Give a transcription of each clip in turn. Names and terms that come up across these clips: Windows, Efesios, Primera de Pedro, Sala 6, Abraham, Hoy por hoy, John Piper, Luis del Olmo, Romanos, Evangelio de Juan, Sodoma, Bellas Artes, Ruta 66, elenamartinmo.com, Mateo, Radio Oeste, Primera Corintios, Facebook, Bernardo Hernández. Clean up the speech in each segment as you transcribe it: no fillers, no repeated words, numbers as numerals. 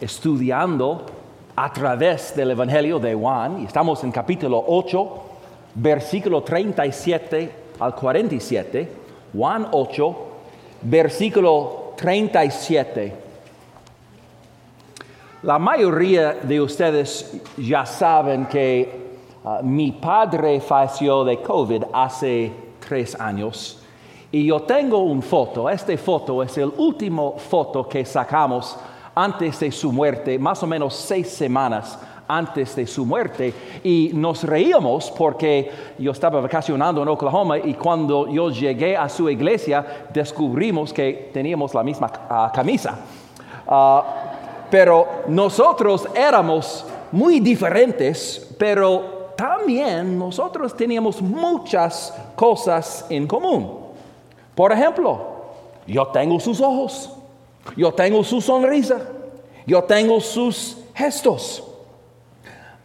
estudiando a través del Evangelio de Juan. Estamos en capítulo 8, versículo 37 al 47. Juan 8, versículo 37. La mayoría de ustedes ya saben que mi padre falleció de COVID hace 3 años y yo tengo una foto. Esta foto es el último foto que sacamos antes de su muerte, más o menos 6 semanas antes de su muerte, y nos reíamos porque yo estaba vacacionando en Oklahoma y cuando yo llegué a su iglesia descubrimos que teníamos la misma camisa, pero nosotros éramos muy diferentes, pero también nosotros teníamos muchas cosas en común. Por ejemplo, yo tengo sus ojos, yo tengo su sonrisa, yo tengo sus gestos.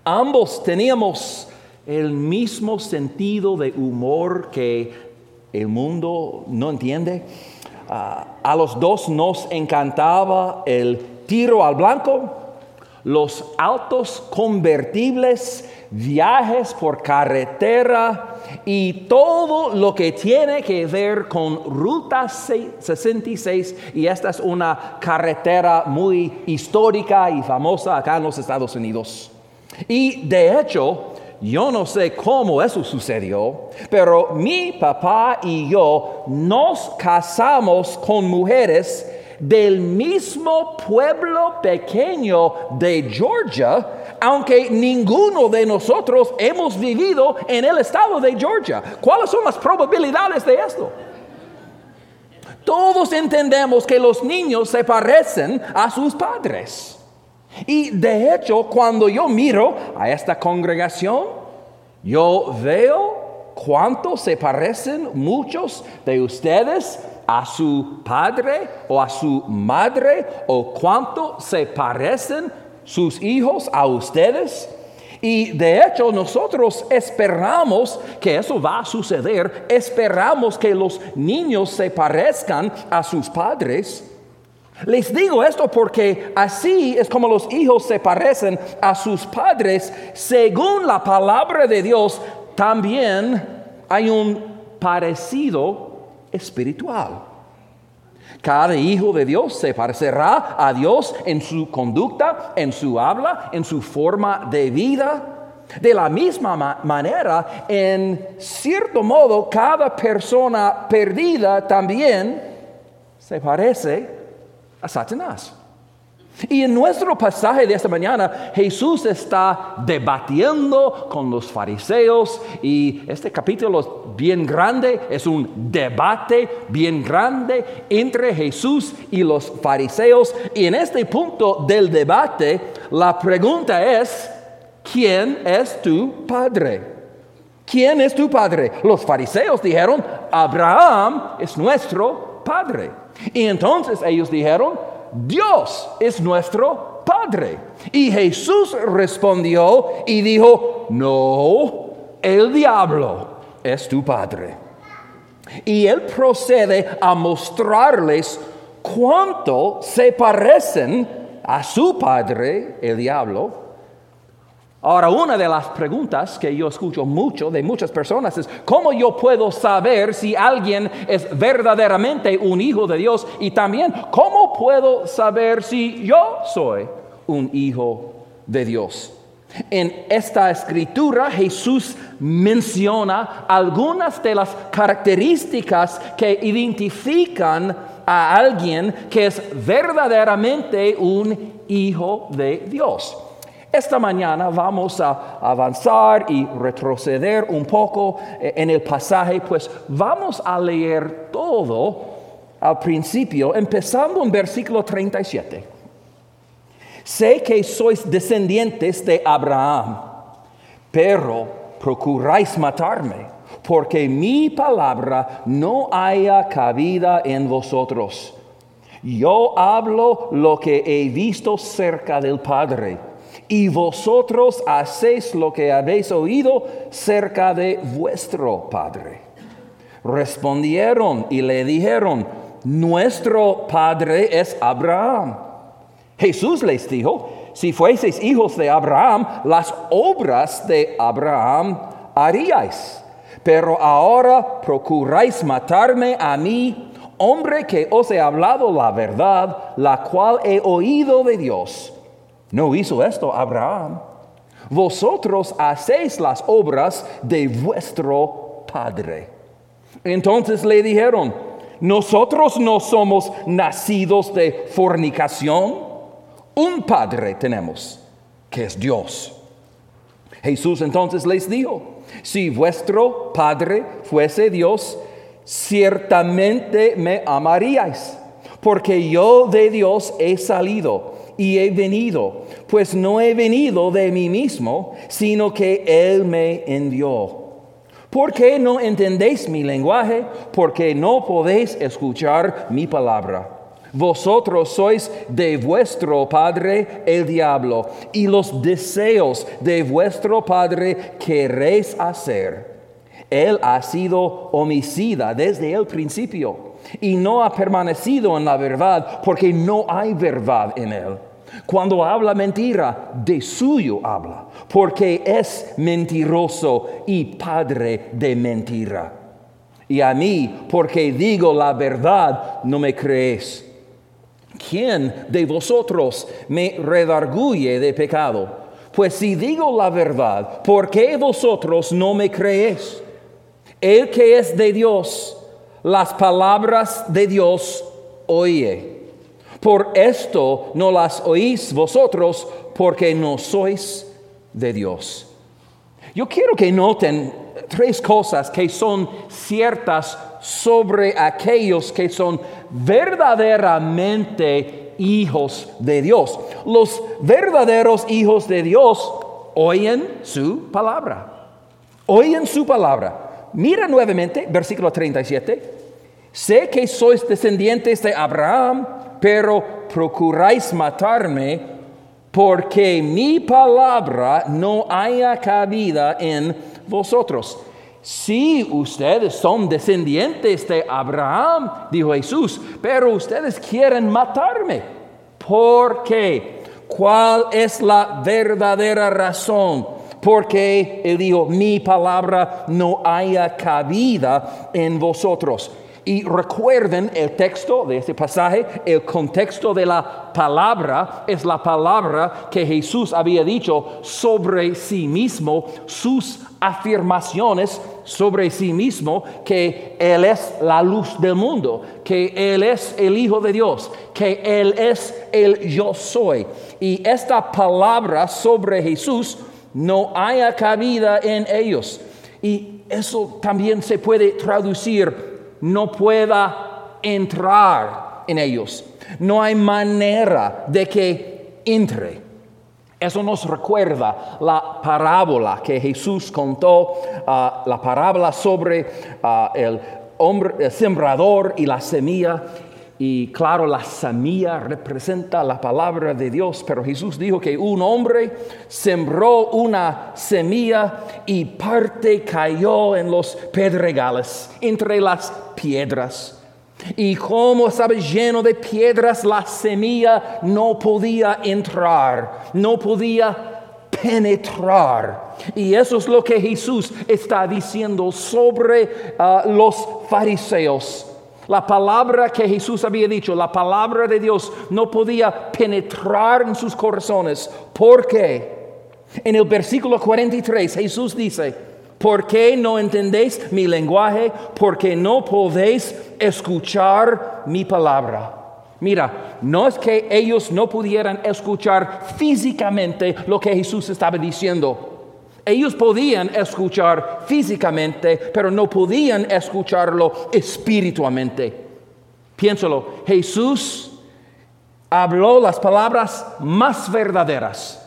Ambos teníamos el mismo sentido de humor que el mundo no entiende. A los dos nos encantaba el tiro al blanco, los autos convertibles, viajes por carretera y todo lo que tiene que ver con Ruta 66, y esta es una carretera muy histórica y famosa acá en los Estados Unidos. Y de hecho, yo no sé cómo eso sucedió, pero mi papá y yo nos casamos con mujeres del mismo pueblo pequeño de Georgia, aunque ninguno de nosotros hemos vivido en el estado de Georgia. ¿Cuáles son las probabilidades de esto? Todos entendemos que los niños se parecen a sus padres. Y de hecho, cuando yo miro a esta congregación, yo veo cuánto se parecen muchos de ustedes a su padre o a su madre, o cuánto se parecen sus hijos a ustedes. Y de hecho nosotros esperamos que eso va a suceder, esperamos que los niños se parezcan a sus padres. Les digo esto porque así es como los hijos se parecen a sus padres. Según la palabra de Dios, también hay un parecido espiritual. Cada hijo de Dios se parecerá a Dios en su conducta, en su habla, en su forma de vida. De la misma manera, en cierto modo, cada persona perdida también se parece a Satanás. Y en nuestro pasaje de esta mañana, Jesús está debatiendo con los fariseos, y este capítulo es bien grande, es un debate bien grande entre Jesús y los fariseos. Y en este punto del debate, la pregunta es: ¿quién es tu padre? ¿Quién es tu padre? Los fariseos dijeron: Abraham es nuestro padre. Y entonces ellos dijeron: Dios es nuestro Padre. Y Jesús respondió y dijo: no, el diablo es tu padre. Y él procede a mostrarles cuánto se parecen a su padre, el diablo. Ahora, una de las preguntas que yo escucho mucho de muchas personas es: ¿cómo yo puedo saber si alguien es verdaderamente un hijo de Dios? Y también, ¿cómo puedo saber si yo soy un hijo de Dios? En esta escritura, Jesús menciona algunas de las características que identifican a alguien que es verdaderamente un hijo de Dios. Esta mañana vamos a avanzar y retroceder un poco en el pasaje, pues vamos a leer todo al principio, empezando en versículo 37. Sé que sois descendientes de Abraham, pero procuráis matarme, porque mi palabra no haya cabida en vosotros. Yo hablo lo que he visto cerca del Padre, y vosotros hacéis lo que habéis oído cerca de vuestro padre. Respondieron y le dijeron: nuestro padre es Abraham. Jesús les dijo, si fueseis hijos de Abraham, las obras de Abraham haríais. Pero ahora procuráis matarme a mí, hombre que os he hablado la verdad, la cual he oído de Dios. No hizo esto Abraham. Vosotros hacéis las obras de vuestro padre. Entonces le dijeron, nosotros no somos nacidos de fornicación. Un padre tenemos, que es Dios. Jesús entonces les dijo, si vuestro padre fuese Dios, ciertamente me amaríais, porque yo de Dios he salido y he venido, pues no he venido de mí mismo, sino que Él me envió. ¿Por qué no entendéis mi lenguaje? Porque no podéis escuchar mi palabra. Vosotros sois de vuestro padre el diablo, y los deseos de vuestro padre queréis hacer. Él ha sido homicida desde el principio, y no ha permanecido en la verdad, porque no hay verdad en él. Cuando habla mentira, de suyo habla, porque es mentiroso y padre de mentira. Y a mí, porque digo la verdad, no me creéis. ¿Quién de vosotros me redarguye de pecado? Pues si digo la verdad, ¿por qué vosotros no me creéis? El que es de Dios, las palabras de Dios oye. Por esto no las oís vosotros, porque no sois de Dios. Yo quiero que noten tres cosas que son ciertas sobre aquellos que son verdaderamente hijos de Dios. Los verdaderos hijos de Dios oyen su palabra. Oyen su palabra. Mira nuevamente, versículo 37. Sé que sois descendientes de Abraham, pero procuráis matarme, porque mi palabra no haya cabida en vosotros. Si ustedes son descendientes de Abraham, dijo Jesús, pero ustedes quieren matarme. ¿Por qué? ¿Cuál es la verdadera razón? Porque él dijo, mi palabra no haya cabida en vosotros. Y recuerden el texto de este pasaje, el contexto de la palabra es la palabra que Jesús había dicho sobre sí mismo, sus afirmaciones sobre sí mismo, que Él es la luz del mundo, que Él es el Hijo de Dios, que Él es el yo soy. Y esta palabra sobre Jesús no haya cabida en ellos. Y eso también se puede traducir: no pueda entrar en ellos. No hay manera de que entre. Eso nos recuerda la parábola que Jesús contó, la parábola sobre el hombre, el sembrador y la semilla. Y claro, la semilla representa la palabra de Dios, pero Jesús dijo que un hombre sembró una semilla y parte cayó en los pedregales, entre las piedras. Y como estaba lleno de piedras, la semilla no podía entrar, no podía penetrar. Y eso es lo que Jesús está diciendo sobre los fariseos. La palabra que Jesús había dicho, la palabra de Dios, no podía penetrar en sus corazones. ¿Por qué? En el versículo 43, Jesús dice, ¿por qué no entendéis mi lenguaje? Porque no podéis escuchar mi palabra. Mira, no es que ellos no pudieran escuchar físicamente lo que Jesús estaba diciendo. Ellos podían escuchar físicamente, pero no podían escucharlo espiritualmente. Piénsalo, Jesús habló las palabras más verdaderas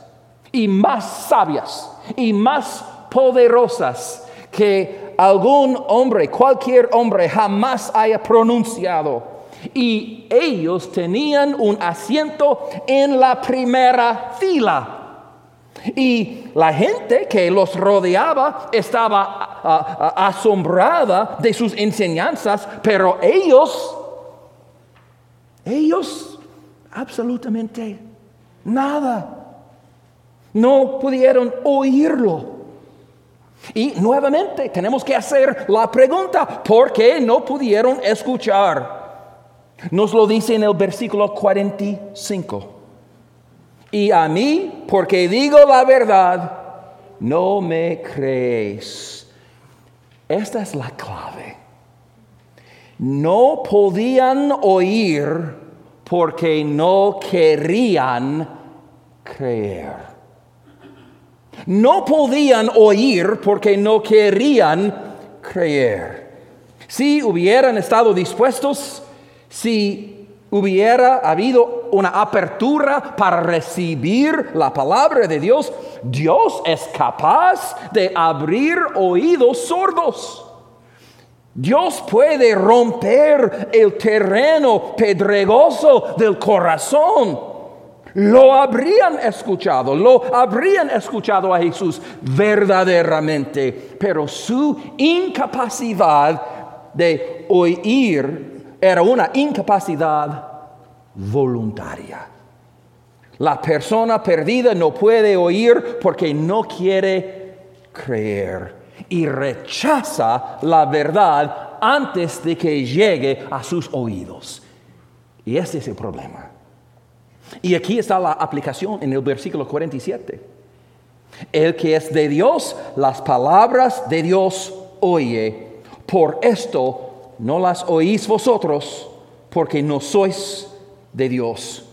y más sabias y más poderosas que algún hombre, cualquier hombre, jamás haya pronunciado. Y ellos tenían un asiento en la primera fila. Y la gente que los rodeaba estaba asombrada de sus enseñanzas, pero ellos absolutamente Nada. No pudieron oírlo. Y nuevamente tenemos que hacer la pregunta, ¿por qué no pudieron escuchar? Nos lo dice en el versículo 45. Y a mí, porque digo la verdad, no me creéis. Esta es la clave. No podían oír porque no querían creer. No podían oír porque no querían creer. Si hubieran estado dispuestos, si hubiera habido una apertura para recibir la palabra de Dios, Dios es capaz de abrir oídos sordos. Dios puede romper el terreno pedregoso del corazón. Lo habrían escuchado a Jesús verdaderamente, pero su incapacidad de oír era una incapacidad voluntaria. La persona perdida no puede oír porque no quiere creer y rechaza la verdad antes de que llegue a sus oídos. Y ese es el problema. Y aquí está la aplicación en el versículo 47. El que es de Dios, las palabras de Dios oye. Por esto no las oís vosotros, porque no sois de Dios.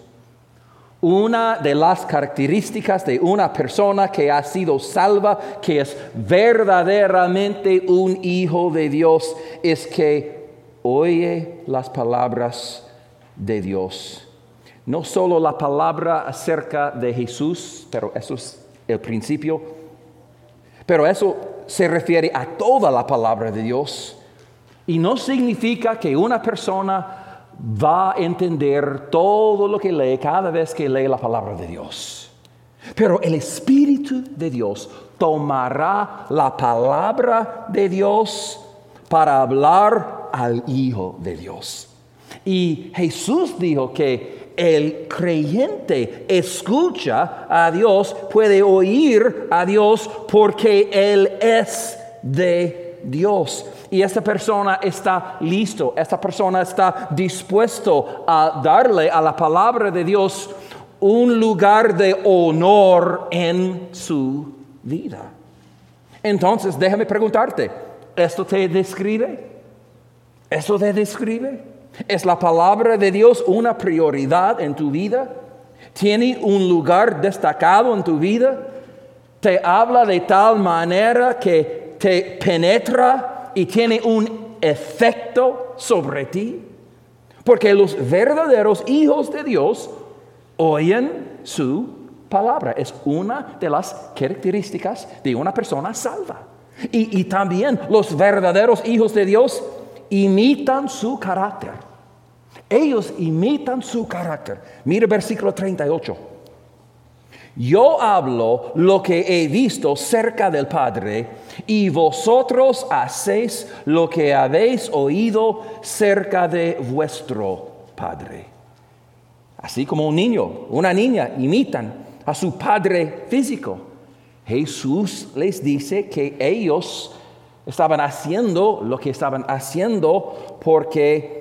Una de las características de una persona que ha sido salva, que es verdaderamente un hijo de Dios, es que oye las palabras de Dios. No solo la palabra acerca de Jesús, pero eso es el principio. Pero eso se refiere a toda la palabra de Dios. Y no significa que una persona va a entender todo lo que lee cada vez que lee la palabra de Dios. Pero el Espíritu de Dios tomará la palabra de Dios para hablar al Hijo de Dios. Y Jesús dijo que el creyente escucha a Dios, puede oír a Dios porque Él es de Dios. Y esta persona está listo, esta persona está dispuesto a darle a la palabra de Dios un lugar de honor en su vida. Entonces, déjame preguntarte, ¿esto te describe? ¿Esto te describe? ¿Es la palabra de Dios una prioridad en tu vida? ¿Tiene un lugar destacado en tu vida? ¿Te habla de tal manera que te penetra y tiene un efecto sobre ti? Porque los verdaderos hijos de Dios oyen su palabra. Es una de las características de una persona salva. Y también los verdaderos hijos de Dios imitan su carácter. Ellos imitan su carácter. Mira versículo 38. Yo hablo lo que he visto cerca del Padre, y vosotros hacéis lo que habéis oído cerca de vuestro Padre. Así como un niño, una niña imitan a su padre físico. Jesús les dice que ellos estaban haciendo lo que estaban haciendo porque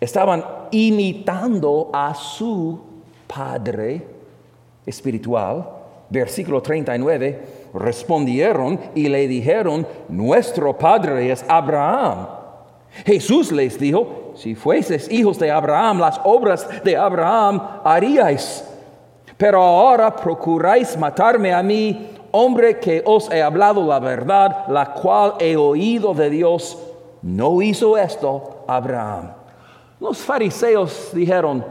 estaban imitando a su Padre espiritual. Versículo 39, respondieron y le dijeron, nuestro Padre es Abraham. Jesús les dijo, si fueseis hijos de Abraham, las obras de Abraham haríais. Pero ahora procuráis matarme a mí, hombre que os he hablado la verdad, la cual he oído de Dios. No hizo esto Abraham. Los fariseos dijeron,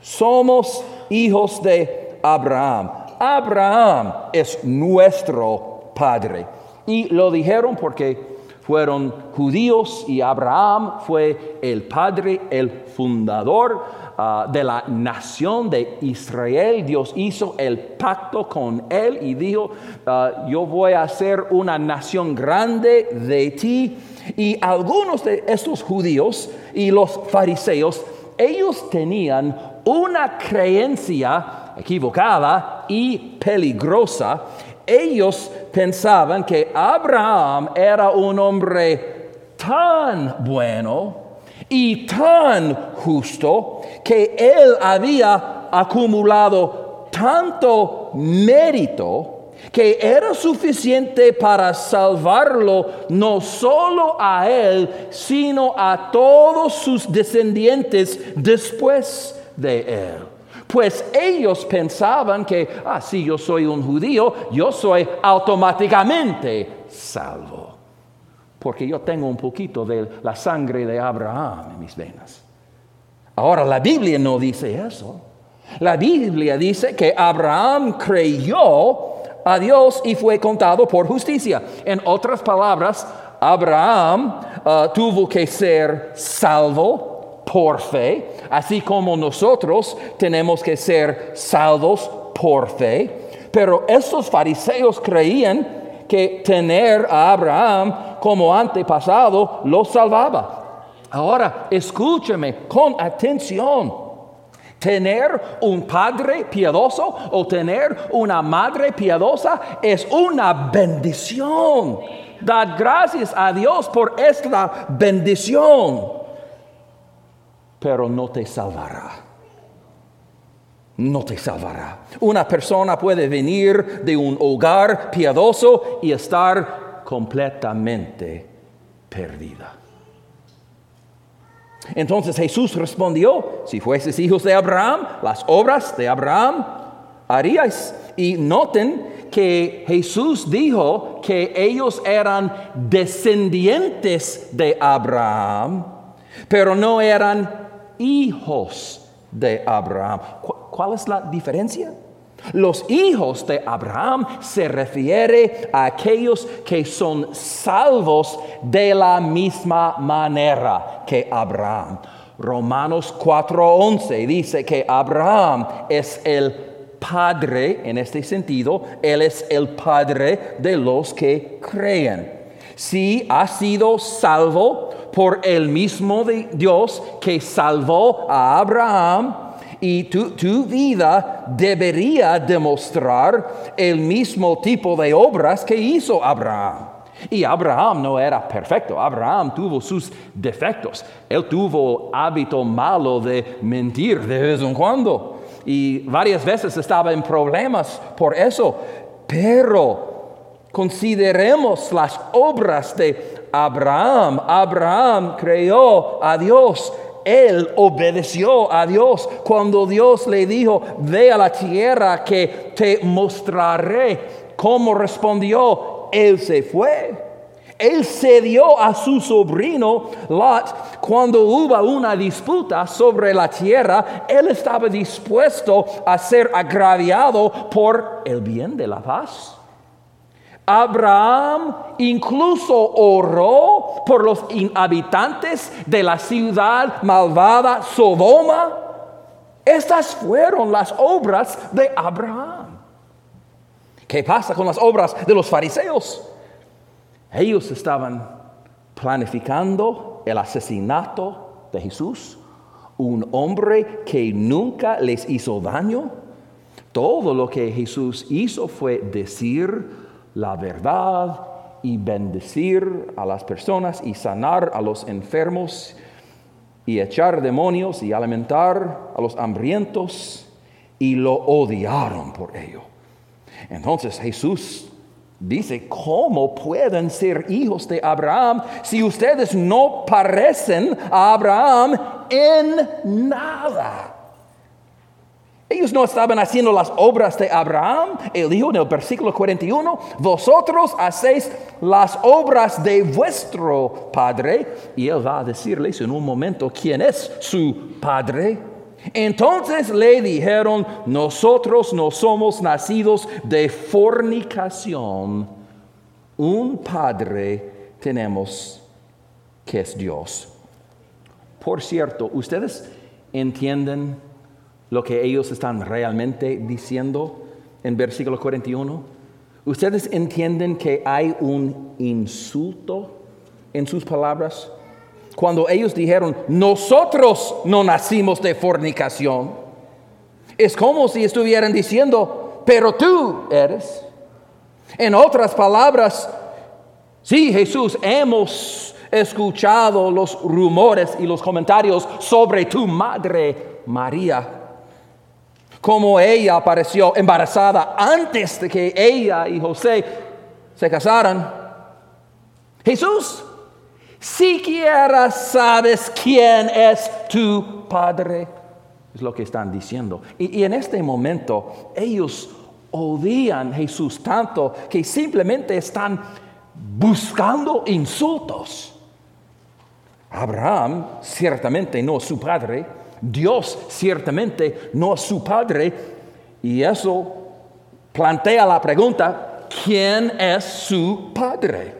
somos hijos de Abraham. Abraham es nuestro padre. Y lo dijeron porque fueron judíos y Abraham fue el padre, el fundador de la nación de Israel. Dios hizo el pacto con él y dijo, yo voy a hacer una nación grande de ti. Y algunos de estos judíos y los fariseos, ellos tenían una creencia equivocada y peligrosa, ellos pensaban que Abraham era un hombre tan bueno y tan justo que él había acumulado tanto mérito que era suficiente para salvarlo no solo a él, sino a todos sus descendientes después de él. Pues ellos pensaban que, si yo soy un judío, yo soy automáticamente salvo, porque yo tengo un poquito de la sangre de Abraham en mis venas. Ahora, la Biblia no dice eso. La Biblia dice que Abraham creyó a Dios y fue contado por justicia. En otras palabras, Abraham tuvo que ser salvo por fe, así como nosotros tenemos que ser salvos por fe. Pero estos fariseos creían que tener a Abraham como antepasado lo salvaba. Ahora, escúcheme con atención. Tener un padre piadoso o tener una madre piadosa es una bendición. Dad gracias a Dios por esta bendición. Pero no te salvará. No te salvará. Una persona puede venir de un hogar piadoso y estar completamente perdida. Entonces Jesús respondió: si fueses hijos de Abraham, las obras de Abraham haríais. Y noten que Jesús dijo que ellos eran descendientes de Abraham, pero no eran hijos de Abraham. ¿Cuál es la diferencia? Los hijos de Abraham se refiere a aquellos que son salvos de la misma manera que Abraham. Romanos 4:11 dice que Abraham es el padre, en este sentido, él es el padre de los que creen. Si ha sido salvo por el mismo Dios que salvó a Abraham, y tu vida debería demostrar el mismo tipo de obras que hizo Abraham. Y Abraham no era perfecto. Abraham tuvo sus defectos. Él tuvo hábito malo de mentir de vez en cuando. Y varias veces estaba en problemas por eso. Pero consideremos las obras de Abraham. Abraham creyó a Dios. Él obedeció a Dios cuando Dios le dijo: ve a la tierra que te mostraré. ¿Cómo respondió? Él se fue. Él cedió a su sobrino Lot. Cuando hubo una disputa sobre la tierra, él estaba dispuesto a ser agraviado por el bien de la paz. Abraham incluso oró por los habitantes de la ciudad malvada Sodoma. Estas fueron las obras de Abraham. ¿Qué pasa con las obras de los fariseos? Ellos estaban planificando el asesinato de Jesús, un hombre que nunca les hizo daño. Todo lo que Jesús hizo fue decir la verdad y bendecir a las personas y sanar a los enfermos y echar demonios y alimentar a los hambrientos, y lo odiaron por ello. Entonces Jesús dice: ¿cómo pueden ser hijos de Abraham si ustedes no parecen a Abraham en nada? Ellos no estaban haciendo las obras de Abraham. Él dijo en el versículo 41: vosotros hacéis las obras de vuestro padre. Y él va a decirles en un momento quién es su padre. Entonces le dijeron: nosotros no somos nacidos de fornicación. Un padre tenemos que es Dios. Por cierto, ¿ustedes entienden lo que ellos están realmente diciendo en versículo 41? ¿Ustedes entienden que hay un insulto en sus palabras? Cuando ellos dijeron: nosotros no nacimos de fornicación. Es como si estuvieran diciendo, pero tú eres. En otras palabras, sí, Jesús, hemos escuchado los rumores y los comentarios sobre tu madre María. Como ella apareció embarazada antes de que ella y José se casaran. Jesús, siquiera sabes quién es tu padre. Es lo que están diciendo. Y en este momento ellos odian a Jesús tanto que simplemente están buscando insultos. Abraham ciertamente no es su padre. Dios ciertamente no es su padre. Y eso plantea la pregunta, ¿quién es su padre?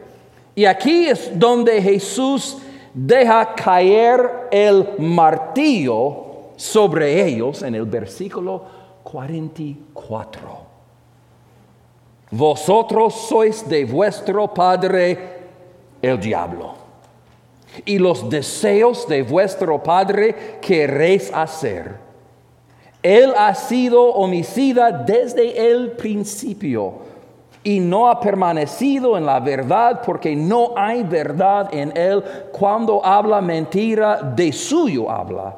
Y aquí es donde Jesús deja caer el martillo sobre ellos en el versículo 44. Vosotros sois de vuestro padre el diablo, y los deseos de vuestro padre queréis hacer. Él ha sido homicida desde el principio y no ha permanecido en la verdad, porque no hay verdad en él. Cuando habla mentira, de suyo habla,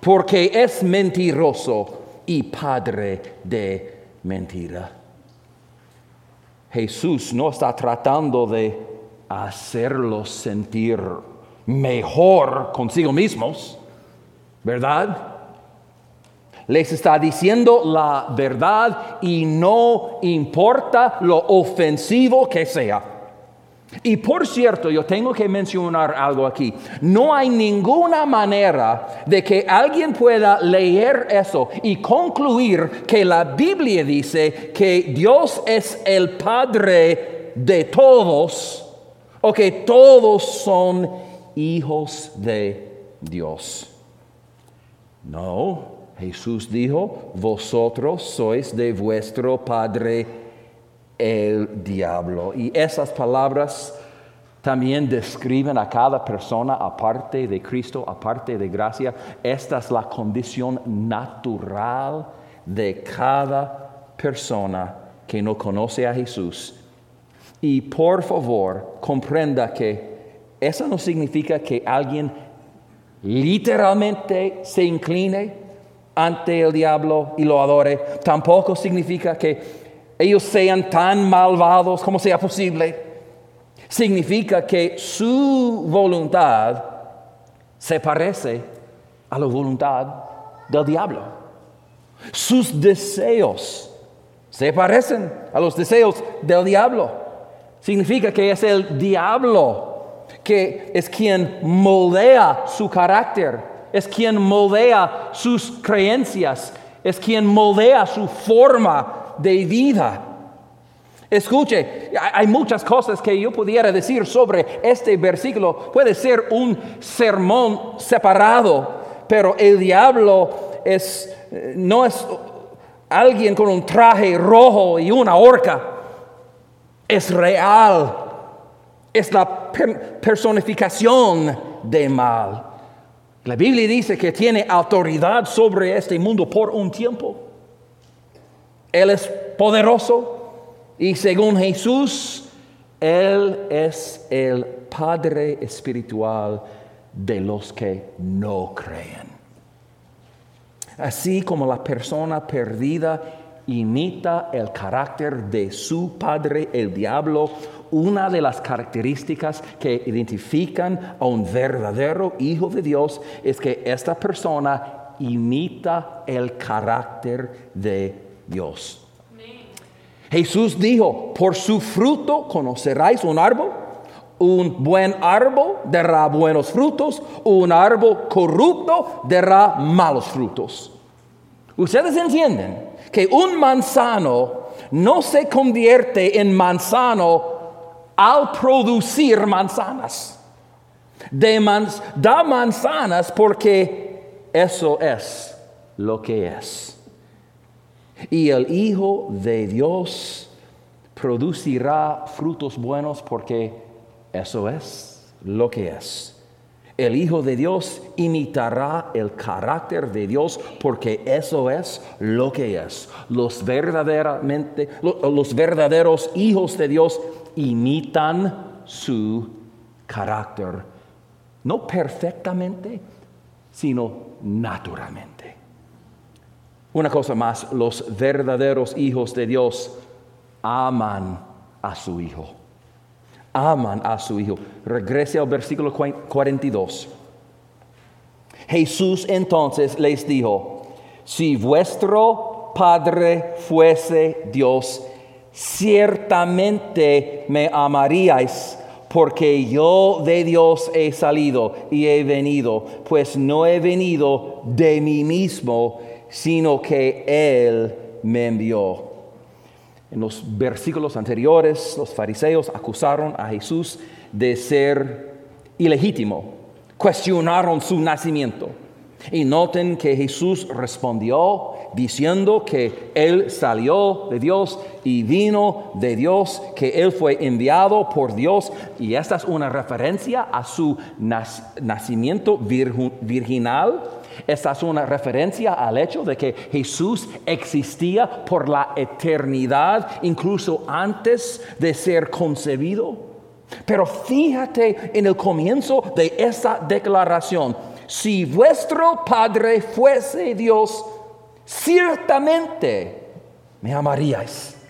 porque es mentiroso y padre de mentira. Jesús no está tratando de hacerlos sentir mejor consigo mismos, ¿verdad? Les está diciendo la verdad y no importa lo ofensivo que sea. Y por cierto, yo tengo que mencionar algo aquí. No hay ninguna manera de que alguien pueda leer eso y concluir que la Biblia dice que Dios es el Padre de todos o que todos son hijos de Dios. No, Jesús dijo, vosotros sois de vuestro padre el diablo. Y esas palabras también describen a cada persona aparte de Cristo, aparte de gracia. Esta es la condición natural de cada persona que no conoce a Jesús. Y por favor, comprenda que eso no significa que alguien literalmente se incline ante el diablo y lo adore. Tampoco significa que ellos sean tan malvados como sea posible. Significa que su voluntad se parece a la voluntad del diablo. Sus deseos se parecen a los deseos del diablo. Significa que es el diablo que es quien moldea su carácter, es quien moldea sus creencias, es quien moldea su forma de vida. Escuche, hay muchas cosas que yo pudiera decir sobre este versículo. Puede ser un sermón separado, pero el diablo no es alguien con un traje rojo y una horca. Es real. Es la personificación de mal. La Biblia dice que tiene autoridad sobre este mundo por un tiempo. Él es poderoso y según Jesús, Él es el Padre espiritual de los que no creen. Así como la persona perdida imita el carácter de su padre, el diablo, una de las características que identifican a un verdadero hijo de Dios es que esta persona imita el carácter de Dios. Amén. Jesús dijo, por su fruto conoceráis un árbol. Un buen árbol dará buenos frutos, un árbol corrupto dará malos frutos. Ustedes entienden que un manzano no se convierte en manzano al producir manzanas. Da manzanas porque eso es lo que es. Y el Hijo de Dios producirá frutos buenos porque eso es lo que es. El Hijo de Dios imitará el carácter de Dios, porque eso es lo que es. Los verdaderos hijos de Dios imitan su carácter. No perfectamente, sino naturalmente. Una cosa más, los verdaderos hijos de Dios aman a su Hijo. Aman a su Hijo. Regrese al versículo 42. Jesús entonces les dijo: si vuestro Padre fuese Dios, ciertamente me amaríais, porque yo de Dios he salido y he venido, pues no he venido de mí mismo, sino que Él me envió. En los versículos anteriores, los fariseos acusaron a Jesús de ser ilegítimo. Cuestionaron su nacimiento. Y noten que Jesús respondió diciendo que Él salió de Dios y vino de Dios, que Él fue enviado por Dios. Y esta es una referencia a su nacimiento virginal. Esta es una referencia al hecho de que Jesús existía por la eternidad, incluso antes de ser concebido. Pero fíjate en el comienzo de esa declaración: si vuestro Padre fuese Dios, ciertamente me amaríais.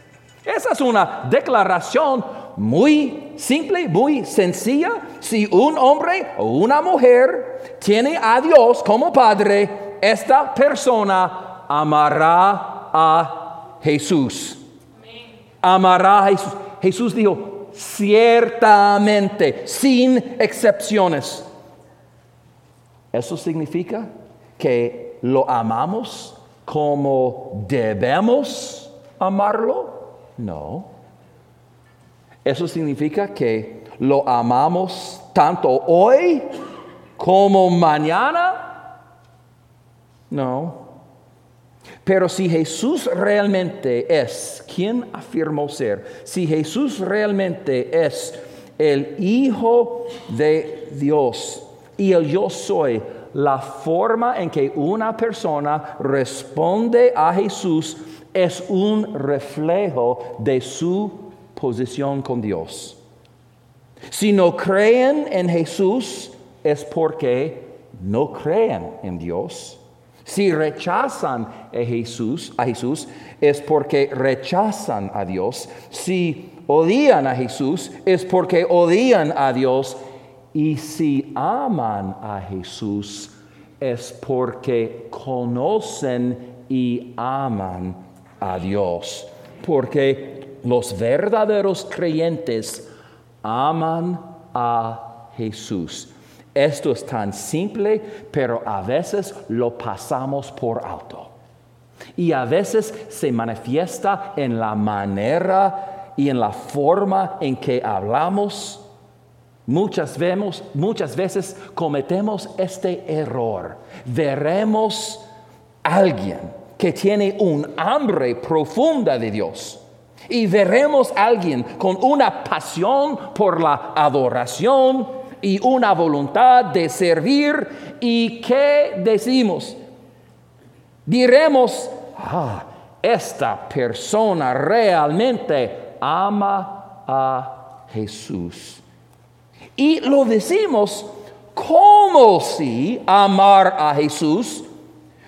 Esa es una declaración muy simple, muy sencilla. Si un hombre o una mujer tiene a Dios como Padre, esta persona amará a Jesús. Amará a Jesús. Jesús dijo ciertamente, sin excepciones. Eso significa que lo amamos como debemos amarlo. No. Eso significa que lo amamos tanto hoy como mañana. No. Pero si Jesús realmente es quien afirmó ser, si Jesús realmente es el Hijo de Dios y el yo soy, la forma en que una persona responde a Jesús es un reflejo de su posición con Dios. Si no creen en Jesús, es porque no creen en Dios. Si rechazan a Jesús, es porque rechazan a Dios. Si odian a Jesús, es porque odian a Dios. Y si aman a Jesús, es porque conocen y aman a Dios. Porque los verdaderos creyentes aman a Jesús. Esto es tan simple, pero a veces lo pasamos por alto. Y a veces se manifiesta en la manera y en la forma en que hablamos. Muchas veces cometemos este error. Veremos a alguien que tiene un hambre profunda de Dios. Y veremos a alguien con una pasión por la adoración y una voluntad de servir. ¿Y qué decimos? Diremos: esta persona realmente ama a Jesús. Y lo decimos como si amar a Jesús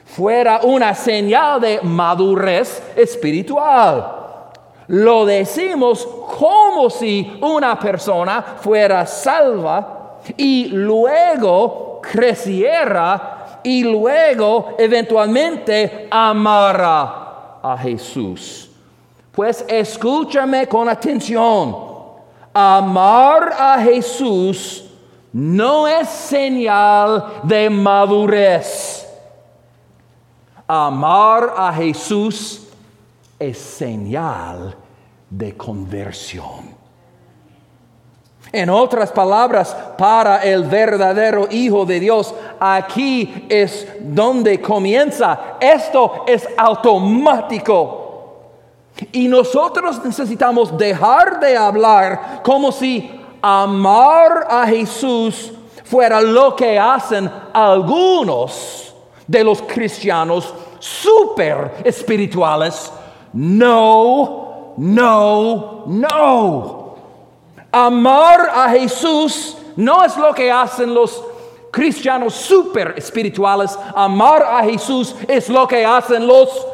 fuera una señal de madurez espiritual. Lo decimos como si una persona fuera salva y luego creciera y luego eventualmente amara a Jesús. Pues escúchame con atención. Amar a Jesús no es señal de madurez. Amar a Jesús es señal de conversión. En otras palabras, para el verdadero Hijo de Dios, aquí es donde comienza. Esto es automático. Y nosotros necesitamos dejar de hablar como si amar a Jesús fuera lo que hacen algunos de los cristianos super espirituales. No, no, no. Amar a Jesús no es lo que hacen los cristianos super espirituales. Amar a Jesús es lo que hacen los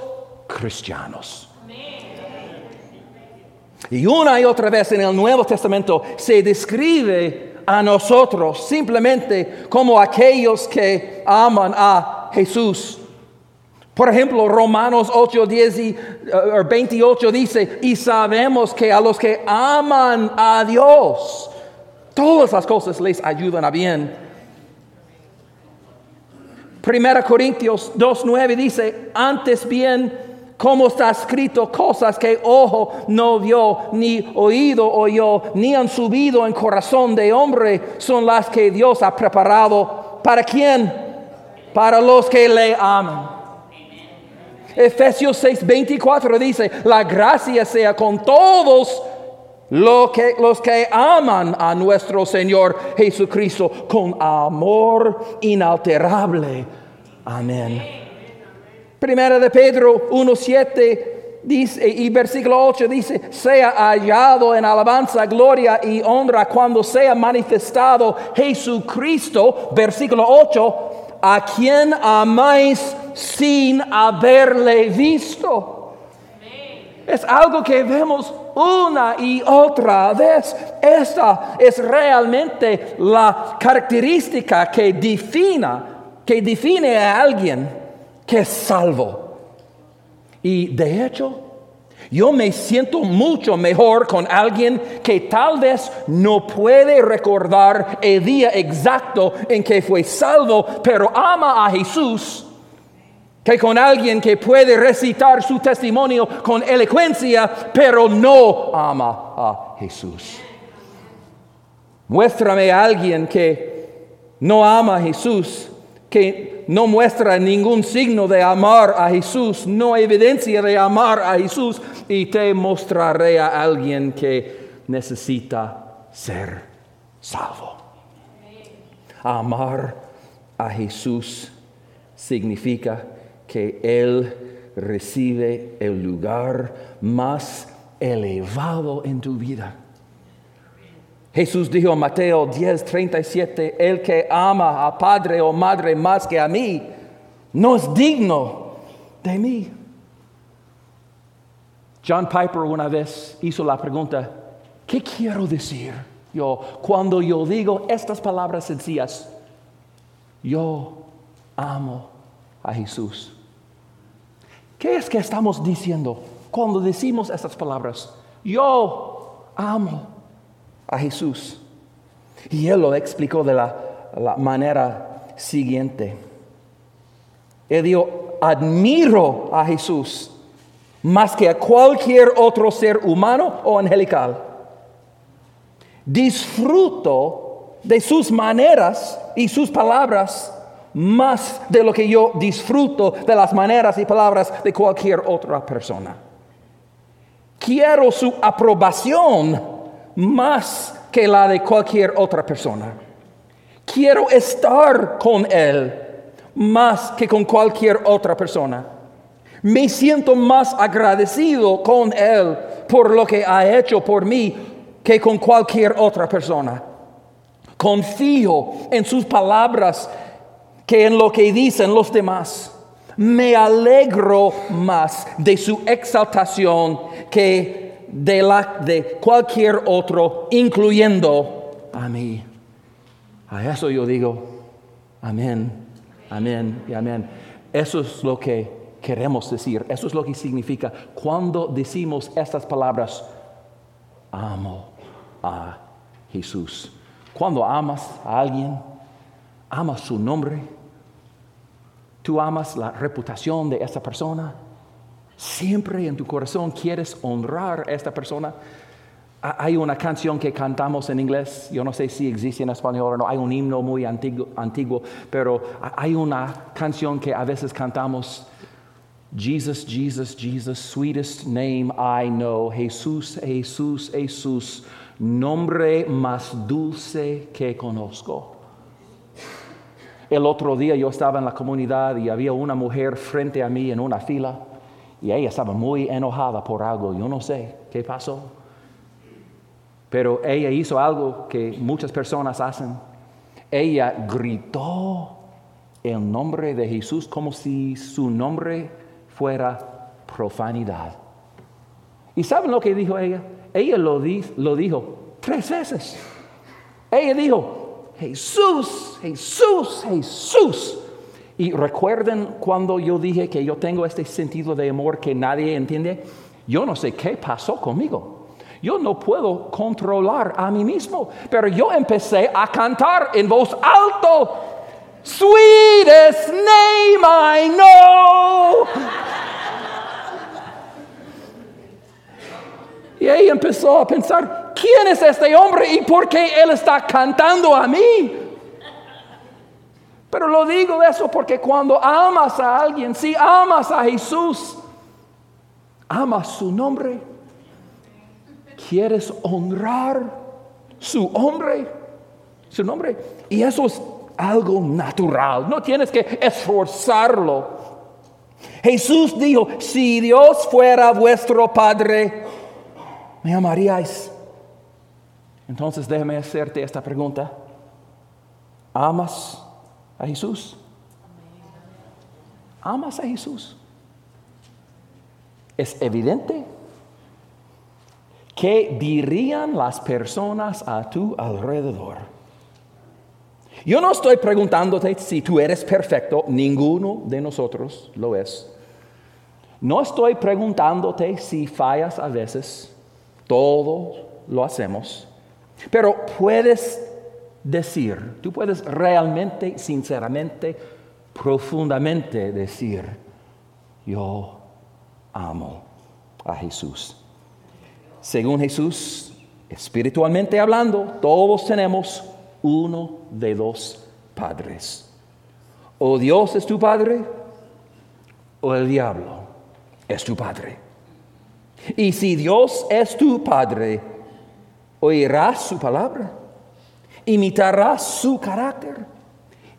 cristianos. Y una y otra vez en el Nuevo Testamento se describe a nosotros simplemente como aquellos que aman a Jesús. Por ejemplo, Romanos 8, 10 y 28 dice, y sabemos que a los que aman a Dios, todas las cosas les ayudan a bien. Primera Corintios 2, 9 dice, antes bien, como está escrito, cosas que ojo no vio, ni oído oyó, ni han subido en corazón de hombre, son las que Dios ha preparado. ¿Para quién? Para los que le aman. Efesios 6:24 dice, la gracia sea con todos los que aman a nuestro Señor Jesucristo, con amor inalterable. Amén. Primera de Pedro 1:7 dice, y versículo 8 dice, sea hallado en alabanza, gloria y honra cuando sea manifestado Jesucristo, versículo 8, a quien amáis sin haberle visto. Amén. Es algo que vemos una y otra vez. Esta es realmente la característica que define a alguien que es salvo. Y de hecho, yo me siento mucho mejor con alguien que tal vez no puede recordar el día exacto en que fue salvo, pero ama a Jesús, que con alguien que puede recitar su testimonio con elocuencia, pero no ama a Jesús. Muéstrame a alguien que no ama a Jesús, que no muestra ningún signo de amar a Jesús, no evidencia de amar a Jesús, y te mostraré a alguien que necesita ser salvo. Amar a Jesús significa que Él recibe el lugar más elevado en tu vida. Jesús dijo en Mateo 10:37, el que ama a padre o madre más que a mí, no es digno de mí. John Piper una vez hizo la pregunta, ¿qué quiero decir yo cuando yo digo estas palabras sencillas? Yo amo a Jesús. ¿Qué es que estamos diciendo cuando decimos estas palabras? Yo amo a Jesús. Y él lo explicó de la manera siguiente. Él dijo, admiro a Jesús más que a cualquier otro ser humano o angelical. Disfruto de sus maneras y sus palabras más de lo que yo disfruto de las maneras y palabras de cualquier otra persona. Quiero su aprobación más que la de cualquier otra persona. Quiero estar con Él más que con cualquier otra persona. Me siento más agradecido con Él por lo que ha hecho por mí que con cualquier otra persona. Confío en sus palabras que en lo que dicen los demás. Me alegro más de su exaltación que de cualquier otro, incluyendo a mí. A eso yo digo, amén, amén y amén. Eso es lo que queremos decir. Eso es lo que significa cuando decimos estas palabras, amo a Jesús. Cuando amas a alguien, amas su nombre, tú amas la reputación de esa persona. Siempre en tu corazón quieres honrar a esta persona. Hay una canción que cantamos en inglés, yo no sé si existe en español o no, hay un himno muy antiguo, pero hay una canción que a veces cantamos, Jesus, Jesus, Jesus, sweetest name I know, Jesús, Jesús, Jesús, nombre más dulce que conozco. El otro día yo estaba en la comunidad y había una mujer frente a mí en una fila y ella estaba muy enojada por algo. Yo no sé qué pasó, pero ella hizo algo que muchas personas hacen. Ella gritó el nombre de Jesús como si su nombre fuera profanidad. ¿Y saben lo que dijo ella? Ella lo dijo 3 veces. Ella dijo, Jesús, Jesús, Jesús. Y recuerden cuando yo dije que yo tengo este sentido de amor que nadie entiende. Yo no sé qué pasó conmigo. Yo no puedo controlar a mí mismo. Pero yo empecé a cantar en voz alta. Sweetest name I know. Y ella empezó a pensar, ¿quién es este hombre y por qué él está cantando a mí? Pero lo digo eso porque cuando amas a alguien, si amas a Jesús, amas su nombre, quieres honrar su nombre, y eso es algo natural, no tienes que esforzarlo. Jesús dijo, si Dios fuera vuestro Padre, ¿me amaríais? Entonces déjame hacerte esta pregunta. ¿Amas a Jesús? ¿Amas a Jesús? ¿Es evidente? ¿Qué dirían las personas a tu alrededor? Yo no estoy preguntándote si tú eres perfecto. Ninguno de nosotros lo es. No estoy preguntándote si fallas a veces. Todos lo hacemos. Pero puedes decir, tú puedes realmente, sinceramente, profundamente decir, yo amo a Jesús. Según Jesús, espiritualmente hablando, todos tenemos uno de 2 padres. O Dios es tu padre, o el diablo es tu padre. Y si Dios es tu padre, oirás su palabra, imitarás su carácter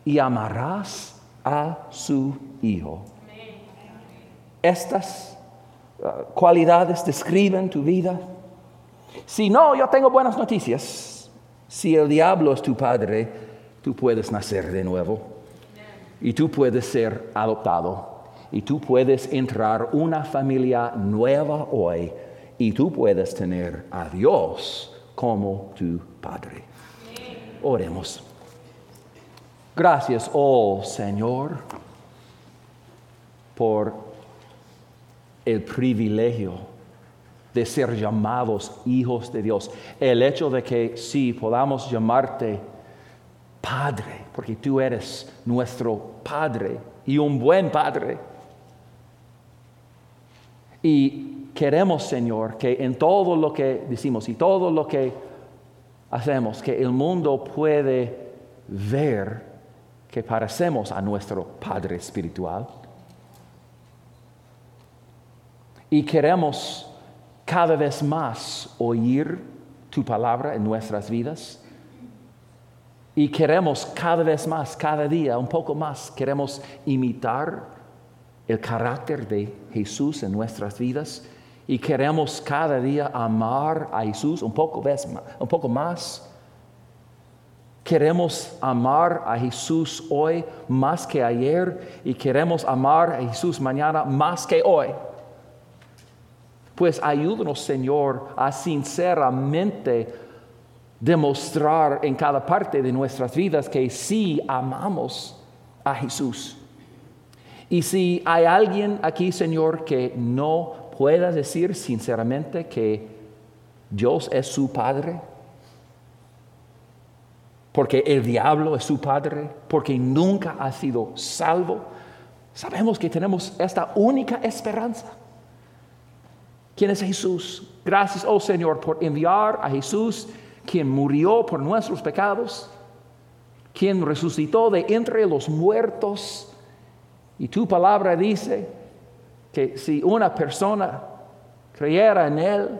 y amarás a su hijo. Estas cualidades describen tu vida. Si no, yo tengo buenas noticias. Si el diablo es tu padre, tú puedes nacer de nuevo. Y tú puedes ser adoptado. Y tú puedes entrar una familia nueva hoy. Y tú puedes tener a Dios como tu padre. Oremos. Gracias, oh Señor, por el privilegio de ser llamados hijos de Dios. El hecho de que sí podamos llamarte Padre, porque tú eres nuestro Padre y un buen Padre. Y queremos, Señor, que en todo lo que decimos y todo lo que hacemos, que el mundo puede ver que parecemos a nuestro Padre espiritual. Y queremos cada vez más oír tu palabra en nuestras vidas. Y queremos cada vez más, cada día, un poco más, queremos imitar el carácter de Jesús en nuestras vidas. Y queremos cada día amar a Jesús un poco más. Queremos amar a Jesús hoy más que ayer. Y queremos amar a Jesús mañana más que hoy. Pues ayúdanos, Señor, a sinceramente demostrar en cada parte de nuestras vidas que sí amamos a Jesús. Y si hay alguien aquí, Señor, que no pueda decir sinceramente que Dios es su padre, porque el diablo es su padre, porque nunca ha sido salvo, sabemos que tenemos esta única esperanza. ¿Quién es Jesús? Gracias, oh Señor, por enviar a Jesús, quien murió por nuestros pecados, quien resucitó de entre los muertos. Y tu palabra dice que si una persona creyera en Él,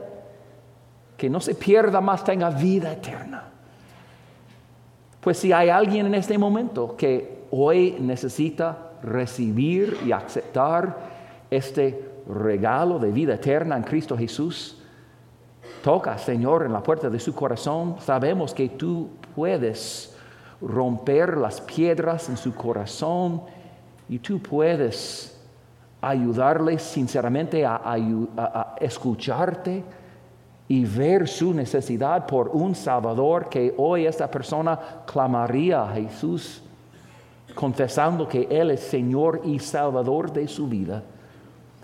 que no se pierda más, tenga vida eterna. Pues si hay alguien en este momento que hoy necesita recibir y aceptar este regalo de vida eterna en Cristo Jesús, toca, Señor, en la puerta de su corazón. Sabemos que tú puedes romper las piedras en su corazón y tú puedes ayudarle sinceramente a escucharte y ver su necesidad por un Salvador que hoy esta persona clamaría a Jesús, confesando que Él es Señor y Salvador de su vida.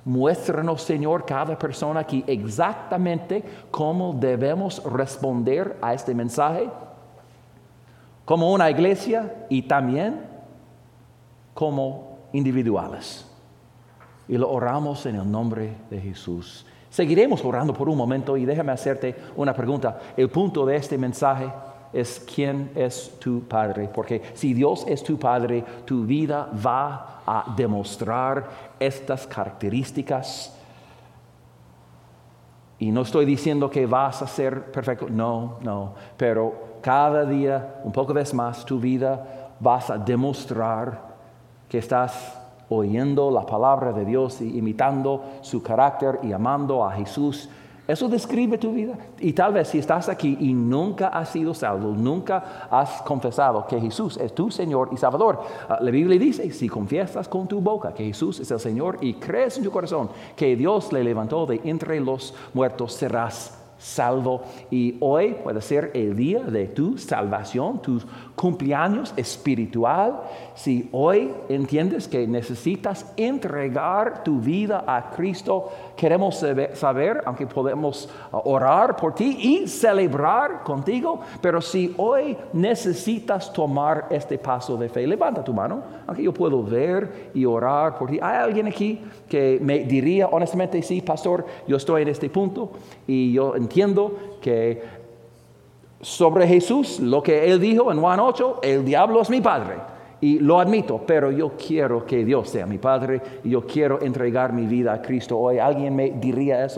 Muéstranos, Señor, cada persona aquí exactamente cómo debemos responder a este mensaje, como una iglesia y también como individuales. Y lo oramos en el nombre de Jesús. Seguiremos orando por un momento y déjame hacerte una pregunta. El punto de este mensaje es quién es tu Padre. Porque si Dios es tu Padre, tu vida va a demostrar estas características. Y no estoy diciendo que vas a ser perfecto. No. Pero cada día, un poco vez más, tu vida vas a demostrar que estás oyendo la palabra de Dios y imitando su carácter y amando a Jesús. Eso describe tu vida. Y tal vez si estás aquí y nunca has sido salvo, nunca has confesado que Jesús es tu Señor y Salvador. La Biblia dice, si confiesas con tu boca que Jesús es el Señor y crees en tu corazón que Dios le levantó de entre los muertos, serás salvo. Y hoy puede ser el día de tu salvación, tu cumpleaños espiritual. Si hoy entiendes que necesitas entregar tu vida a Cristo, queremos saber, aunque podemos orar por ti y celebrar contigo, pero si hoy necesitas tomar este paso de fe, levanta tu mano, aunque yo puedo ver y orar por ti. Hay alguien aquí que me diría honestamente, sí, pastor, yo estoy en este punto y yo entiendo que sobre Jesús, lo que Él dijo en Juan 8, el diablo es mi padre. Y lo admito, pero yo quiero que Dios sea mi padre y yo quiero entregar mi vida a Cristo hoy. ¿Alguien me diría eso?